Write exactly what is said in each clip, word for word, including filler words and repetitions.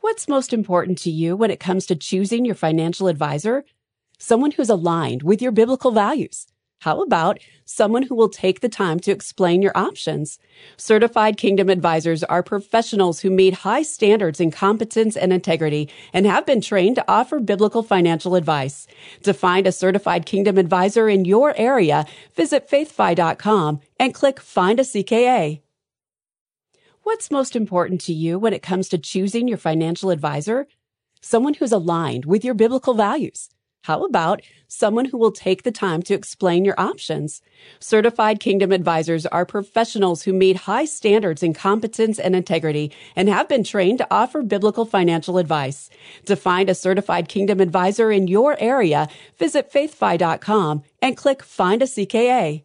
What's most important to you when it comes to choosing your financial advisor? Someone who's aligned with your biblical values. How about someone who will take the time to explain your options? Certified Kingdom Advisors are professionals who meet high standards in competence and integrity and have been trained to offer biblical financial advice. To find a Certified Kingdom Advisor in your area, visit faithfi dot com and click Find a C K A. What's most important to you when it comes to choosing your financial advisor? Someone who's aligned with your biblical values. How about someone who will take the time to explain your options? Certified Kingdom Advisors are professionals who meet high standards in competence and integrity and have been trained to offer biblical financial advice. To find a Certified Kingdom Advisor in your area, visit faithfi dot com and click Find a C K A.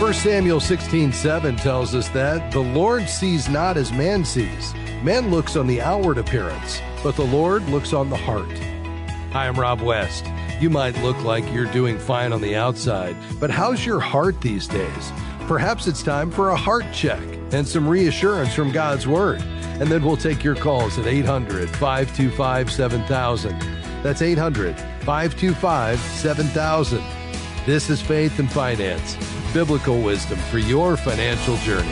First Samuel sixteen seven tells us that the Lord sees not as man sees. Man looks on the outward appearance, but the Lord looks on the heart. Hi, I'm Rob West. You might look like you're doing fine on the outside, but how's your heart these days? Perhaps it's time for a heart check and some reassurance from God's Word. And then we'll take your calls at eight hundred, five two five, seven thousand. That's eight hundred, five two five, seven thousand. This is Faith and Finance, biblical wisdom for your financial journey.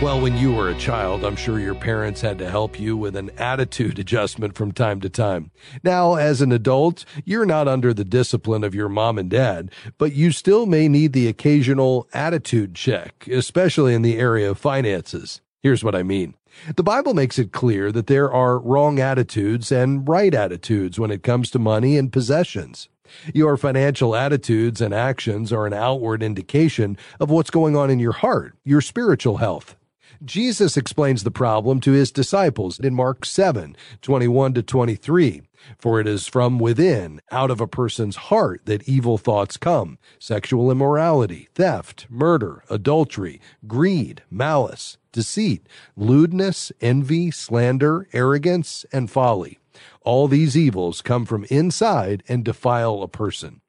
Well, when you were a child, I'm sure your parents had to help you with an attitude adjustment from time to time. Now, as an adult, you're not under the discipline of your mom and dad, but you still may need the occasional attitude check, especially in the area of finances. Here's what I mean. The Bible makes it clear that there are wrong attitudes and right attitudes when it comes to money and possessions. Your financial attitudes and actions are an outward indication of what's going on in your heart, your spiritual health. Jesus explains the problem to his disciples in Mark seven, twenty-one to twenty-three. For it is from within, out of a person's heart, that evil thoughts come: sexual immorality, theft, murder, adultery, greed, malice, deceit, lewdness, envy, slander, arrogance, and folly. All these evils come from inside and defile a person.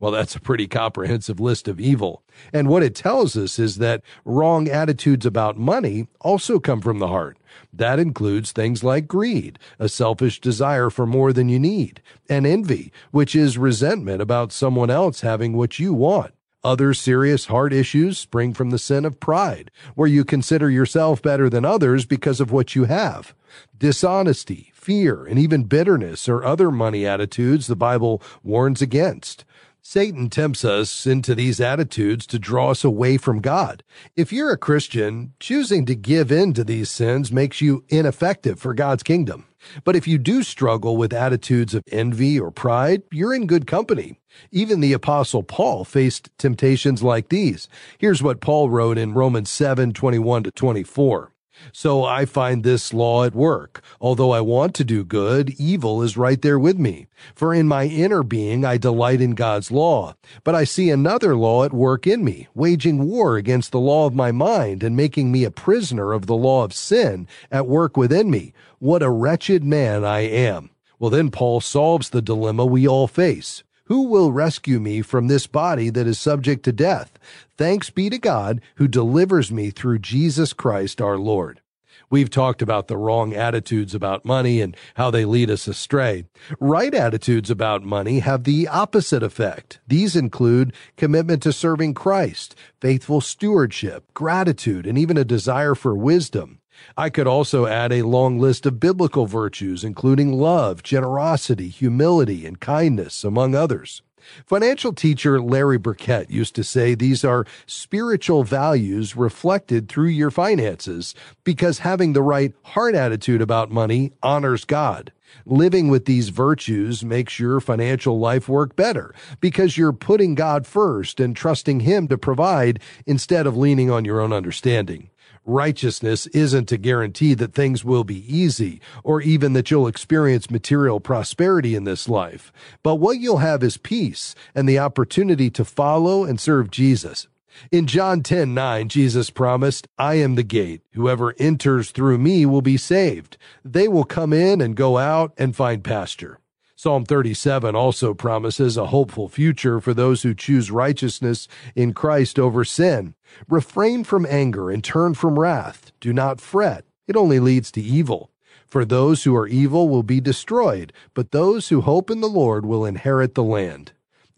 Well, that's a pretty comprehensive list of evil. And what it tells us is that wrong attitudes about money also come from the heart. That includes things like greed, a selfish desire for more than you need, and envy, which is resentment about someone else having what you want. Other serious heart issues spring from the sin of pride, where you consider yourself better than others because of what you have. Dishonesty, fear, and even bitterness are other money attitudes the Bible warns against. Satan tempts us into these attitudes to draw us away from God. If you're a Christian, choosing to give in to these sins makes you ineffective for God's kingdom. But if you do struggle with attitudes of envy or pride, you're in good company. Even the Apostle Paul faced temptations like these. Here's what Paul wrote in Romans seven, twenty-one to twenty-four. So I find this law at work. Although I want to do good, evil is right there with me. For in my inner being I delight in God's law. But I see another law at work in me, waging war against the law of my mind and making me a prisoner of the law of sin at work within me. What a wretched man I am. Well, then Paul solves the dilemma we all face. Who will rescue me from this body that is subject to death? Thanks be to God who delivers me through Jesus Christ our Lord. We've talked about the wrong attitudes about money and how they lead us astray. Right attitudes about money have the opposite effect. These include commitment to serving Christ, faithful stewardship, gratitude, and even a desire for wisdom. I could also add a long list of biblical virtues, including love, generosity, humility, and kindness, among others. Financial teacher Larry Burkett used to say these are spiritual values reflected through your finances because having the right heart attitude about money honors God. Living with these virtues makes your financial life work better because you're putting God first and trusting Him to provide instead of leaning on your own understanding. Righteousness isn't a guarantee that things will be easy or even that you'll experience material prosperity in this life, but what you'll have is peace and the opportunity to follow and serve Jesus. In John ten nine, Jesus promised, I am the gate. Whoever enters through me will be saved. They will come in and go out and find pasture. Psalm thirty-seven also promises a hopeful future for those who choose righteousness in Christ over sin. Refrain from anger and turn from wrath. Do not fret. It only leads to evil. For those who are evil will be destroyed, but those who hope in the Lord will inherit the land.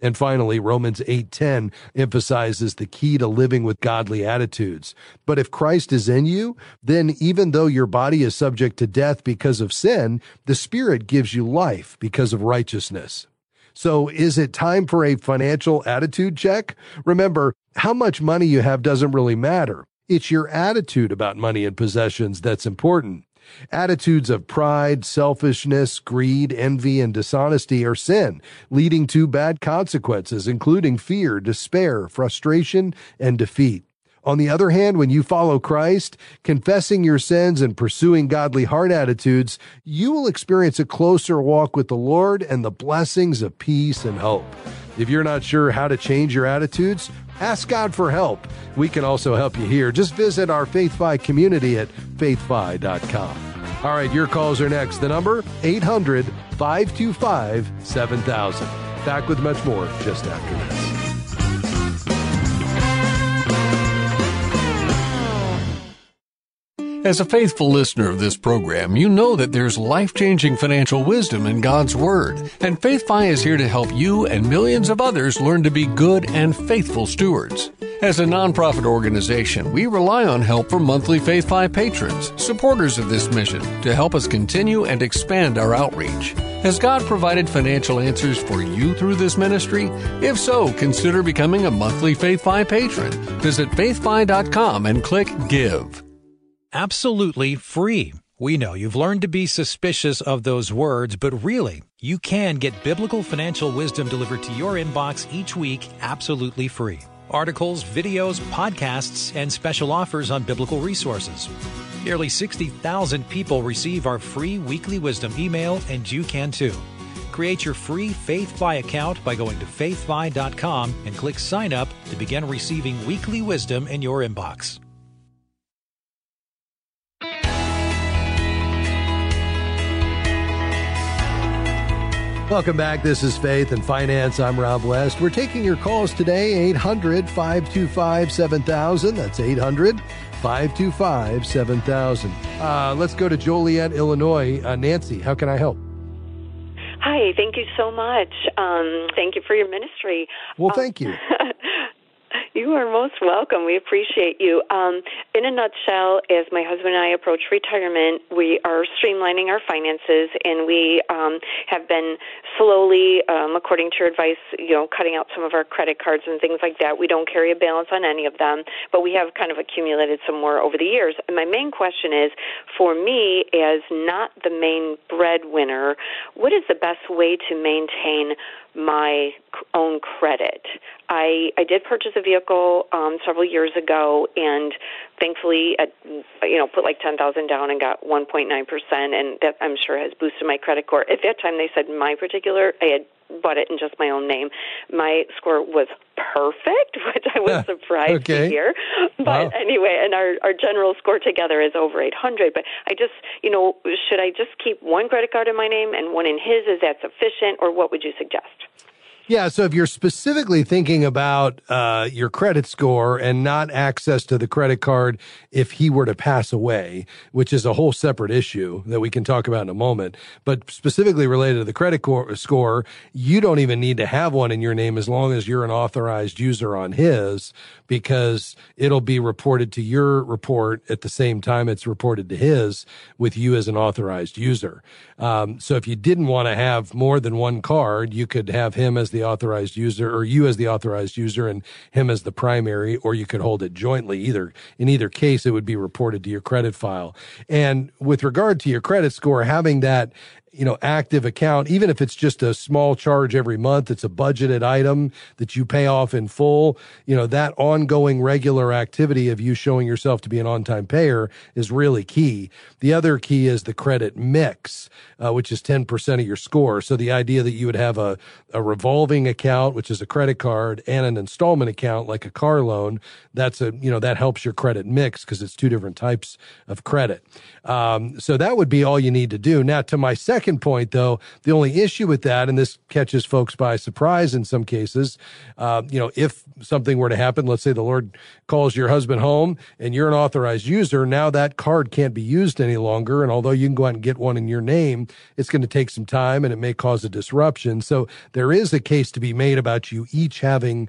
And finally, Romans eight ten emphasizes the key to living with godly attitudes. But if Christ is in you, then even though your body is subject to death because of sin, the Spirit gives you life because of righteousness. So is it time for a financial attitude check? Remember, how much money you have doesn't really matter. It's your attitude about money and possessions that's important. Attitudes of pride, selfishness, greed, envy, and dishonesty are sin, leading to bad consequences, including fear, despair, frustration, and defeat. On the other hand, when you follow Christ, confessing your sins and pursuing godly heart attitudes, you will experience a closer walk with the Lord and the blessings of peace and hope. If you're not sure how to change your attitudes, ask God for help. We can also help you here. Just visit our FaithFi community at faithfi dot com. All right, your calls are next. The number, eight hundred, five two five, seven thousand. Back with much more just after this. As a faithful listener of this program, you know that there's life-changing financial wisdom in God's Word. And FaithFi is here to help you and millions of others learn to be good and faithful stewards. As a nonprofit organization, we rely on help from monthly FaithFi patrons, supporters of this mission, to help us continue and expand our outreach. Has God provided financial answers for you through this ministry? If so, consider becoming a monthly FaithFi patron. Visit faithfi dot com and click Give. Absolutely free. We know you've learned to be suspicious of those words, but really, you can get biblical financial wisdom delivered to your inbox each week absolutely free. Articles, videos, podcasts, and special offers on biblical resources. Nearly sixty thousand people receive our free weekly wisdom email, and you can too. Create your free FaithFi account by going to faithfi dot com and click Sign Up to begin receiving weekly wisdom in your inbox. Welcome back. This is Faith and Finance. I'm Rob West. We're taking your calls today, eight hundred, five two five, seven thousand. That's eight hundred, five two five, seven thousand. Uh, let's go to Joliet, Illinois. Uh, Nancy, how can I help? Hi. Thank you so much. Um, thank you for your ministry. Well, thank you. Um, You are most welcome. We appreciate you. Um, in a nutshell, as my husband and I approach retirement, we are streamlining our finances, and we um, have been slowly, um, according to your advice, you know, cutting out some of our credit cards and things like that. We don't carry a balance on any of them, but we have kind of accumulated some more over the years. And my main question is, for me, as not the main breadwinner, what is the best way to maintain my own credit? I, I did purchase a vehicle um, several years ago, and thankfully, at, you know, put like ten thousand down and got one point nine percent, and that I'm sure has boosted my credit score. At that time, they said my particular, I had bought it in just my own name. My score was perfect, which I was surprised okay. to hear. But wow. anyway, and our, our general score together is over eight hundred. But I just, you know, should I just keep one credit card in my name and one in his? Is that sufficient, or what would you suggest? Yeah, so if you're specifically thinking about uh, your credit score and not access to the credit card if he were to pass away, which is a whole separate issue that we can talk about in a moment, but specifically related to the credit cor- score, you don't even need to have one in your name as long as you're an authorized user on his, because it'll be reported to your report at the same time it's reported to his with you as an authorized user. Um, so if you didn't want to have more than one card, you could have him as the authorized user, or you as the authorized user and him as the primary, or you could hold it jointly. Either in either case, it would be reported to your credit file. And with regard to your credit score, having that, you know, active account, even if it's just a small charge every month, it's a budgeted item that you pay off in full, you know, that ongoing regular activity of you showing yourself to be an on-time payer is really key. The other key is the credit mix, uh, which is ten percent of your score. So the idea that you would have a, a revolving account, which is a credit card, and an installment account, like a car loan, that's a, you know, that helps your credit mix because it's two different types of credit. Um, so that would be all you need to do. Now, to my second second point, though, the only issue with that, and this catches folks by surprise in some cases, uh, you know, if something were to happen, let's say the Lord calls your husband home and you're an authorized user, now that card can't be used any longer. And although you can go out and get one in your name, it's going to take some time and it may cause a disruption. So there is a case to be made about you each having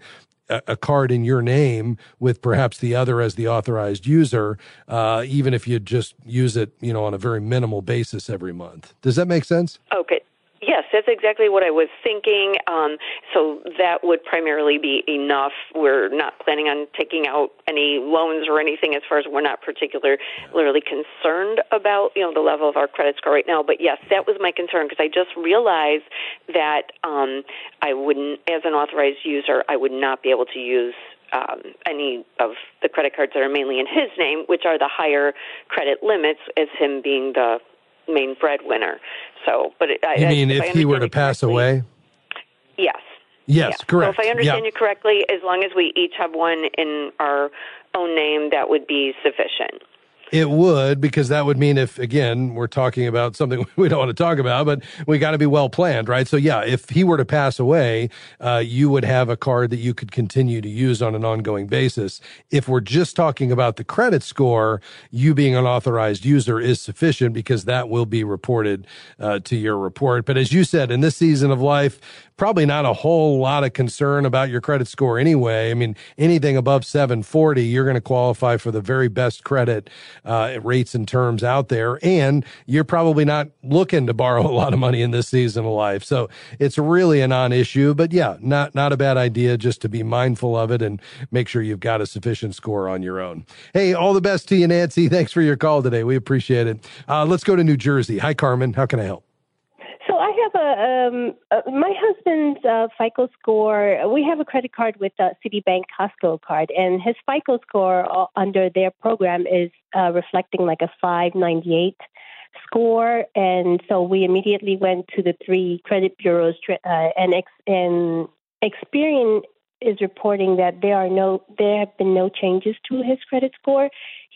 a card in your name with perhaps the other as the authorized user, uh, even if you just use it, you know, on a very minimal basis every month. Does that make sense? Okay. Yes, that's exactly what I was thinking. Um, so that would primarily be enough. We're not planning on taking out any loans or anything as far as we're not particularly concerned about, you know, the level of our credit score right now. But yes, that was my concern because I just realized that um, I wouldn't, as an authorized user, I would not be able to use Um, any of the credit cards that are mainly in his name, which are the higher credit limits, as him being the main breadwinner. So, but it, I you mean I, if, if I he were to pass away? Yes. Yes, yeah. Correct. So if I understand yeah. you correctly, as long as we each have one in our own name, that would be sufficient. It would, because that would mean if, again, we're talking about something we don't want to talk about, but we got to be well planned, right? So yeah, if he were to pass away, uh, you would have a card that you could continue to use on an ongoing basis. If we're just talking about the credit score, you being an authorized user is sufficient because that will be reported uh, to your report. But as you said, in this season of life, probably not a whole lot of concern about your credit score anyway. I mean, anything above seven forty, you're going to qualify for the very best credit uh, rates and terms out there. And you're probably not looking to borrow a lot of money in this season of life. So it's really a non-issue, but yeah, not, not a bad idea just to be mindful of it and make sure you've got a sufficient score on your own. Hey, all the best to you, Nancy. Thanks for your call today. We appreciate it. Uh, let's go to New Jersey. Hi, Carmen. How can I help? So I have a, um, uh, my husband's uh, FICO score, we have a credit card with a Citibank Costco card, and his FICO score under their program is uh, reflecting like a five ninety-eight score. And so we immediately went to the three credit bureaus, uh, and, ex- and Experian is reporting that there are no, there have been no changes to his credit score.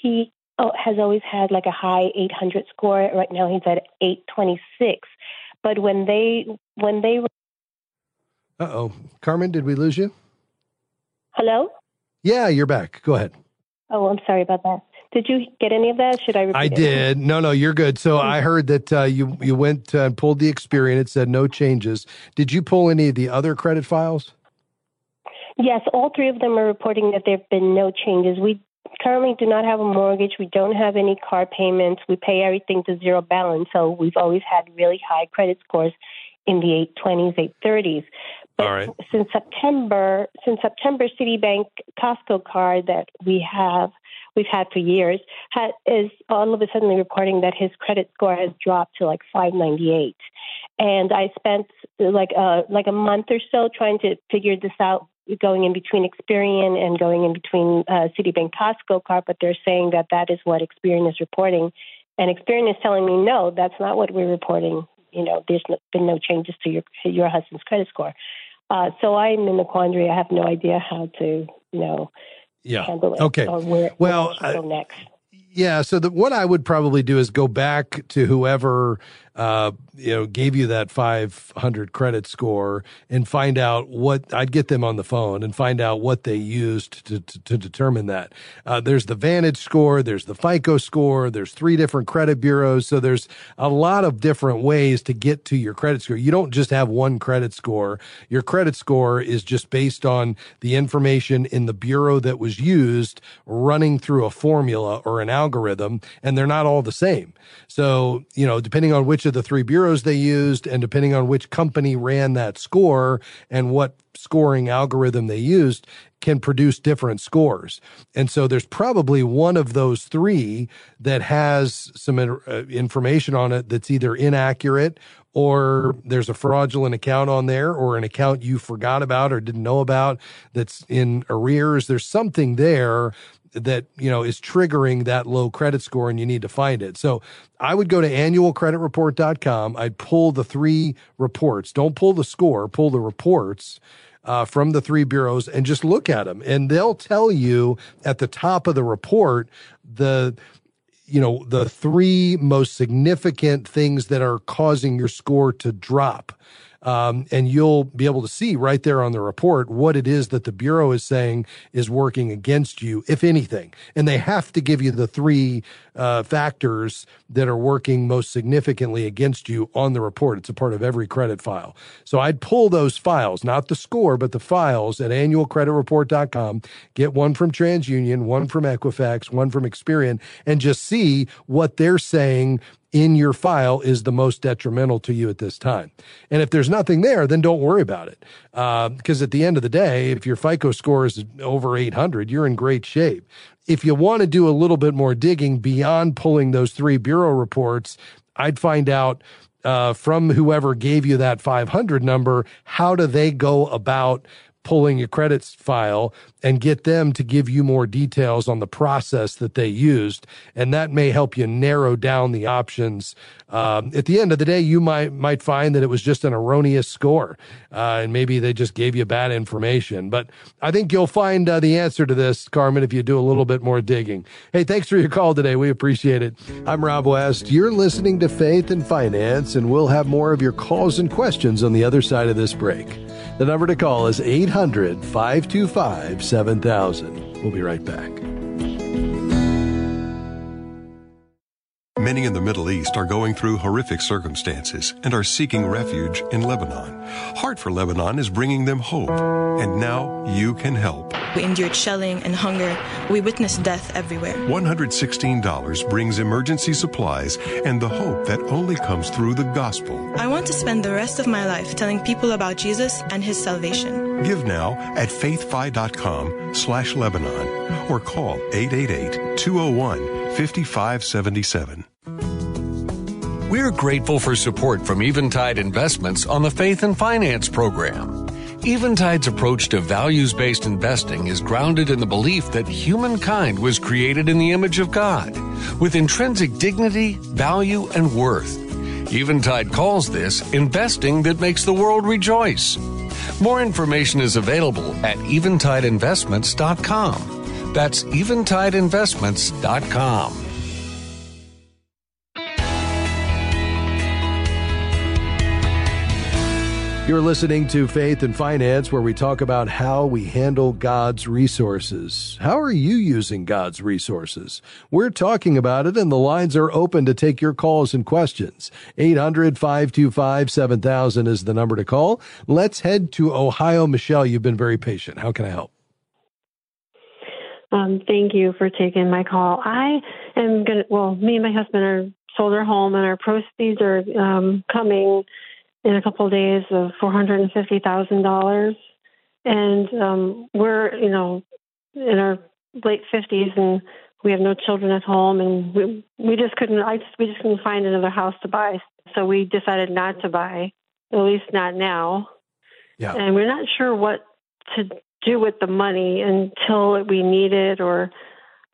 He oh, has always had like a high eight hundred score. Right now he's at eight twenty-six. But when they, when they, uh-oh, Carmen, did we lose you? Hello? Yeah, you're back. Go ahead. Oh, I'm sorry about that. Did you get any of that? Should I repeat I it? did. No, no, you're good. So I heard that uh, you, you went and uh, pulled the Experian. It said no changes. Did you pull any of the other credit files? Yes, all three of them are reporting that there have been no changes. We currently do not have a mortgage. We don't have any car payments. We pay everything to zero balance. So we've always had really high credit scores in the eight twenties, eight thirties. But all right. since September, since September, Citibank Costco card that we have, we've had for years, had, is all of a sudden reporting that his credit score has dropped to like five ninety-eight. And I spent like a, like a month or so trying to figure this out, going in between Experian and going in between uh, Citibank Costco card, but they're saying that that is what Experian is reporting. And Experian is telling me, no, that's not what we're reporting. You know, there's no, been no changes to your your husband's credit score. Uh, so I'm in a quandary. I have no idea how to, you know, yeah. handle it okay. or where, well, where I should go next. Yeah. So the, what I would probably do is go back to whoever, uh, you know, gave you that five hundred credit score and find out what, I'd get them on the phone and find out what they used to, to, to determine that. Uh, there's the Vantage score, there's the FICO score, there's three different credit bureaus. So there's a lot of different ways to get to your credit score. You don't just have one credit score. Your credit score is just based on the information in the bureau that was used running through a formula or an algorithm. algorithm, and they're not all the same. So, you know, depending on which of the three bureaus they used and depending on which company ran that score and what scoring algorithm they used can produce different scores. And so there's probably one of those three that has some uh, information on it that's either inaccurate or there's a fraudulent account on there or an account you forgot about or didn't know about that's in arrears. There's something there that, you know, is triggering that low credit score and you need to find it. So I would go to annual credit report dot com. I'd pull the three reports. Don't pull the score, pull the reports uh, from the three bureaus and just look at them. And they'll tell you at the top of the report the you know, the three most significant things that are causing your score to drop. Um, and you'll be able to see right there on the report what it is that the Bureau is saying is working against you, if anything. And they have to give you the three uh, factors that are working most significantly against you on the report. It's a part of every credit file. So I'd pull those files, not the score, but the files at annual credit report dot com, get one from TransUnion, one from Equifax, one from Experian, and just see what they're saying in your file is the most detrimental to you at this time. And if there's nothing there, then don't worry about it. Because uh, at the end of the day, if your FICO score is over eight hundred, you're in great shape. If you want to do a little bit more digging beyond pulling those three bureau reports, I'd find out uh, from whoever gave you that five hundred number, how do they go about pulling your credits file, and get them to give you more details on the process that they used. And that may help you narrow down the options. Um, at the end of the day, you might might find that it was just an erroneous score, uh, and maybe they just gave you bad information. But I think you'll find uh, the answer to this, Carmen, if you do a little bit more digging. Hey, thanks for your call today. We appreciate it. I'm Rob West. You're listening to Faith and Finance, and we'll have more of your calls and questions on the other side of this break. The number to call is eight hundred, five two five, seven thousand. We'll be right back. Many in the Middle East are going through horrific circumstances and are seeking refuge in Lebanon. Heart for Lebanon is bringing them hope, and now you can help. We endured shelling and hunger. We witnessed death everywhere. one hundred sixteen dollars brings emergency supplies and the hope that only comes through the gospel. I want to spend the rest of my life telling people about Jesus and his salvation. Give now at faithfi dot com slash Lebanon or call eight eight eight, two oh one, five five seven seven. We're grateful for support from Eventide Investments on the Faith and Finance program. Eventide's approach to values-based investing is grounded in the belief that humankind was created in the image of God, with intrinsic dignity, value, and worth. Eventide calls this investing that makes the world rejoice. More information is available at eventide investments dot com. That's eventide investments dot com. You're listening to Faith and Finance, where we talk about how we handle God's resources. How are you using God's resources? We're talking about it, and the lines are open to take your calls and questions. eight hundred, five two five, seven thousand is the number to call. Let's head to Ohio. Michelle, you've been very patient. How can I help? Um, thank you for taking my call. I am going to, well, me and my husband are sold our home, and our proceeds are um, coming in a couple of days of four hundred fifty thousand dollars. And um, we're, you know, in our late fifties, and we have no children at home, and we we just couldn't, I just, we just couldn't find another house to buy. So we decided not to buy, at least not now. Yeah. And we're not sure what to do with the money until we need it or,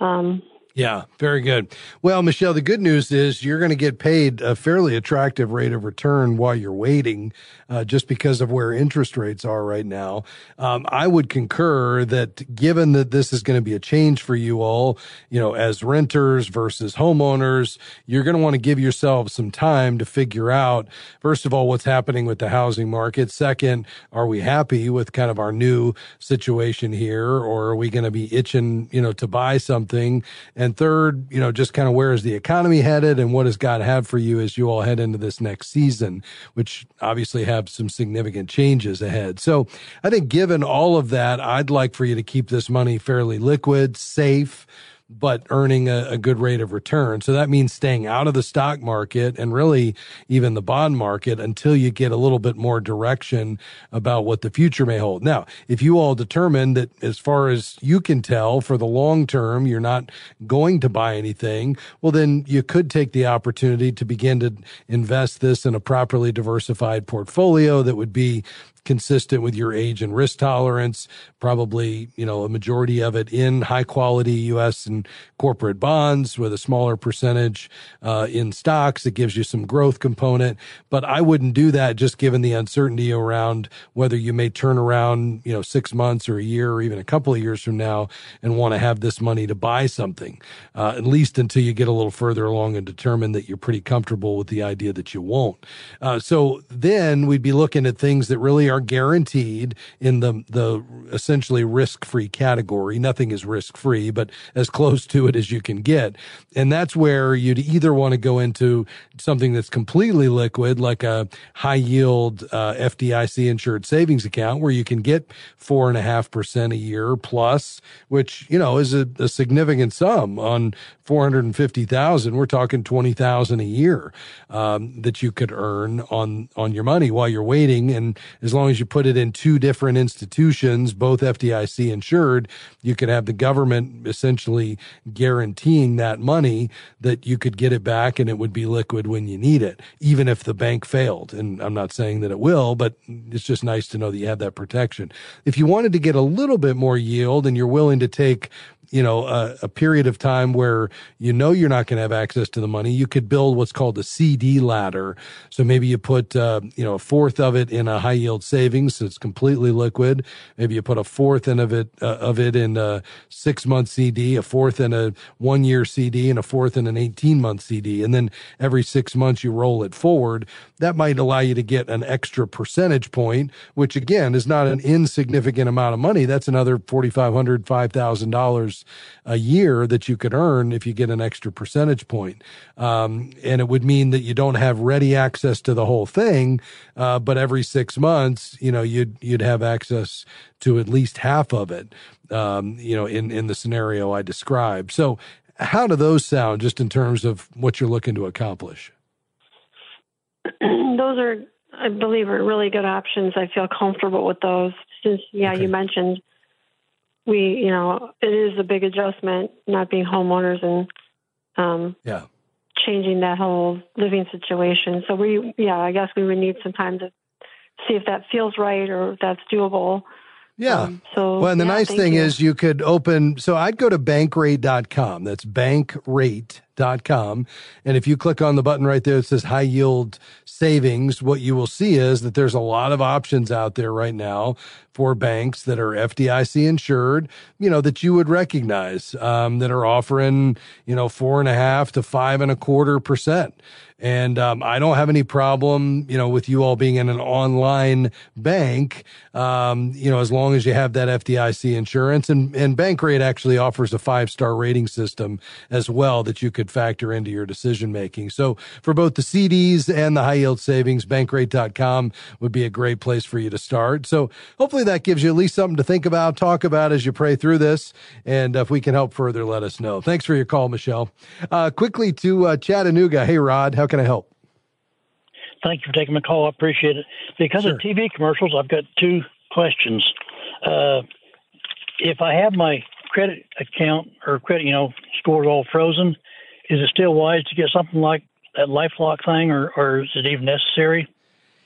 um, yeah, very good. Well, Michelle, the good news is you're going to get paid a fairly attractive rate of return while you're waiting, uh, just because of where interest rates are right now. Um, I would concur that given that this is going to be a change for you all, you know, as renters versus homeowners, you're going to want to give yourself some time to figure out, first of all, what's happening with the housing market. Second, are we happy with kind of our new situation here, or are we going to be itching, you know, to buy something? And third, you know, just kind of where is the economy headed and what does God have for you as you all head into this next season, which obviously have some significant changes ahead. So I think given all of that, I'd like for you to keep this money fairly liquid, safe, but earning a, a good rate of return. So that means staying out of the stock market and really even the bond market until you get a little bit more direction about what the future may hold. Now, if you all determine that as far as you can tell for the long term, you're not going to buy anything, well, then you could take the opportunity to begin to invest this in a properly diversified portfolio that would be consistent with your age and risk tolerance, probably, you know, a majority of it in high quality U S and corporate bonds with a smaller percentage uh, in stocks. It gives you some growth component, but I wouldn't do that just given the uncertainty around whether you may turn around, you know, six months or a year or even a couple of years from now and want to have this money to buy something, uh, at least until you get a little further along and determine that you're pretty comfortable with the idea that you won't. Uh, so then we'd be looking at things that really are guaranteed in the the essentially risk-free category. Nothing is risk-free, but as close to it as you can get. And that's where you'd either want to go into something that's completely liquid, like a high-yield uh, F D I C-insured savings account where you can get four point five percent a year plus, which, you know, is a, a significant sum on four hundred fifty thousand dollars. We're talking twenty thousand dollars a year um, that you could earn on, on your money while you're waiting. And as long as you put it in two different institutions, both F D I C insured, you could have the government essentially guaranteeing that money that you could get it back and it would be liquid when you need it, even if the bank failed. And I'm not saying that it will, but it's just nice to know that you have that protection. If you wanted to get a little bit more yield and you're willing to take, you know, a, a period of time where you know you're not going to have access to the money, you could build what's called a C D ladder. So maybe you put, uh, you know, a fourth of it in a high yield savings, so it's completely liquid. Maybe you put a fourth in of it uh, of it in a six month C D, a fourth in a one year C D, and a fourth in an eighteen month C D. And then every six months you roll it forward. That might allow you to get an extra percentage point, which again is not an insignificant amount of money. That's another forty-five hundred dollars, five thousand dollars a year that you could earn if you get an extra percentage point. Um, and it would mean that you don't have ready access to the whole thing, uh, but every six months, you know, you'd you'd have access to at least half of it, um, you know, in, in the scenario I described. So how do those sound just in terms of what you're looking to accomplish? Those are, I believe, are really good options. I feel comfortable with those since, yeah, okay. You mentioned we, you know, it is a big adjustment not being homeowners and um, yeah. changing that whole living situation. So we, yeah, I guess we would need some time to see if that feels right or if that's doable. Yeah. Um, so, well, and the yeah, nice thing you. is you could open, so I'd go to bankrate dot com. That's bankrate dot com. And if you click on the button right there that says high yield savings, what you will see is that there's a lot of options out there right now for banks that are F D I C insured, you know, that you would recognize, um, that are offering, you know, four and a half to five and a quarter percent. And um, I don't have any problem, you know, with you all being in an online bank, um, you know, as long as you have that F D I C insurance. And, and Bankrate actually offers a five-star rating system as well that you could factor into your decision-making. So for both the C Ds and the high-yield savings, bankrate dot com would be a great place for you to start. So hopefully that gives you at least something to think about, talk about as you pray through this. And if we can help further, let us know. Thanks for your call, Michelle. Uh, quickly to uh, Chattanooga. Hey, Rod, how can I help? Thank you for taking my call. I appreciate it. Because sure. of T V commercials, I've got two questions. Uh, if I have my credit account or credit, you know, scores all frozen, is it still wise to get something like that LifeLock thing, or, or is it even necessary?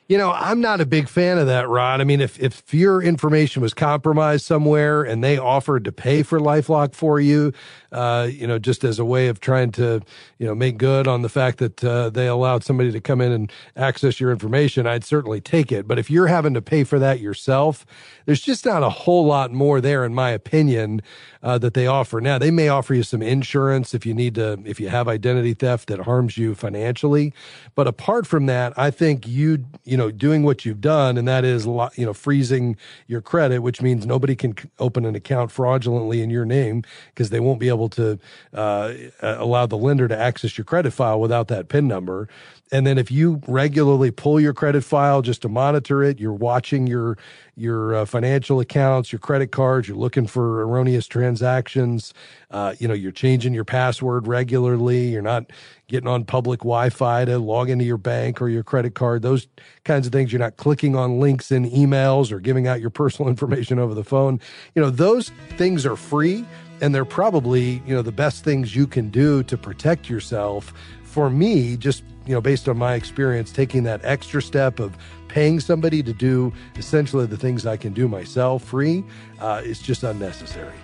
You know, I'm not a big fan of that, Ron. I mean, if, if your information was compromised somewhere and they offered to pay for LifeLock for you, uh, you know, just as a way of trying to, you know, make good on the fact that uh, they allowed somebody to come in and access your information, I'd certainly take it. But if you're having to pay for that yourself, there's just not a whole lot more there, in my opinion, uh, that they offer. Now, they may offer you some insurance if you need to, if you have identity theft that harms you financially. But apart from that, I think you'd, you you know, doing what you've done, and that is, you know, freezing your credit, which means nobody can open an account fraudulently in your name because they won't be able to uh, allow the lender to access your credit file without that PIN number. And then if you regularly pull your credit file just to monitor it, you're watching your your uh, financial accounts, your credit cards, you're looking for erroneous transactions, uh, you know, you're changing your password regularly, you're not getting on public Wi-Fi to log into your bank or your credit card, those kinds of things. You're not clicking on links in emails or giving out your personal information over the phone. You know, those things are free, and they're probably, you know, the best things you can do to protect yourself. For me, just you know, based on my experience, taking that extra step of paying somebody to do essentially the things I can do myself free uh, is just unnecessary.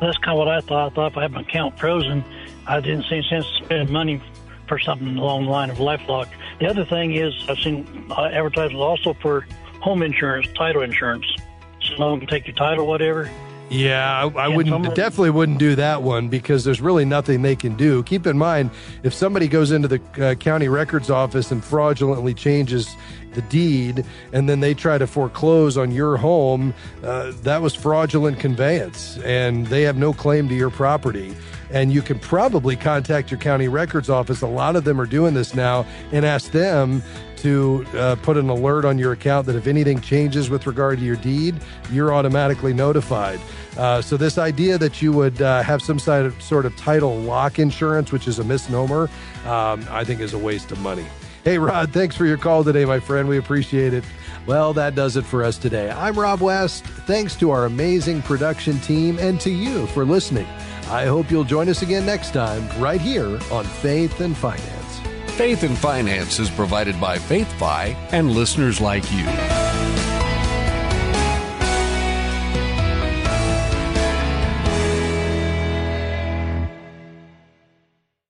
That's kind of what I thought. I thought if I had my account frozen, I didn't see any sense to spend money for something along the line of LifeLock. The other thing is I've seen uh, advertisements also for home insurance, title insurance. So no one can take your title, whatever. Yeah, I, I wouldn't, definitely wouldn't do that one because there's really nothing they can do. Keep in mind, if somebody goes into the uh, county records office and fraudulently changes the deed, and then they try to foreclose on your home, uh, that was fraudulent conveyance, and they have no claim to your property. And you can probably contact your county records office. A lot of them are doing this now, and ask them to uh, put an alert on your account that if anything changes with regard to your deed, you're automatically notified. Uh, so this idea that you would uh, have some sort of, sort of title lock insurance, which is a misnomer, um, I think is a waste of money. Hey, Rod, thanks for your call today, my friend. We appreciate it. Well, that does it for us today. I'm Rob West. Thanks to our amazing production team and to you for listening. I hope you'll join us again next time right here on Faith and Finance. Faith and Finance is provided by FaithFi and listeners like you.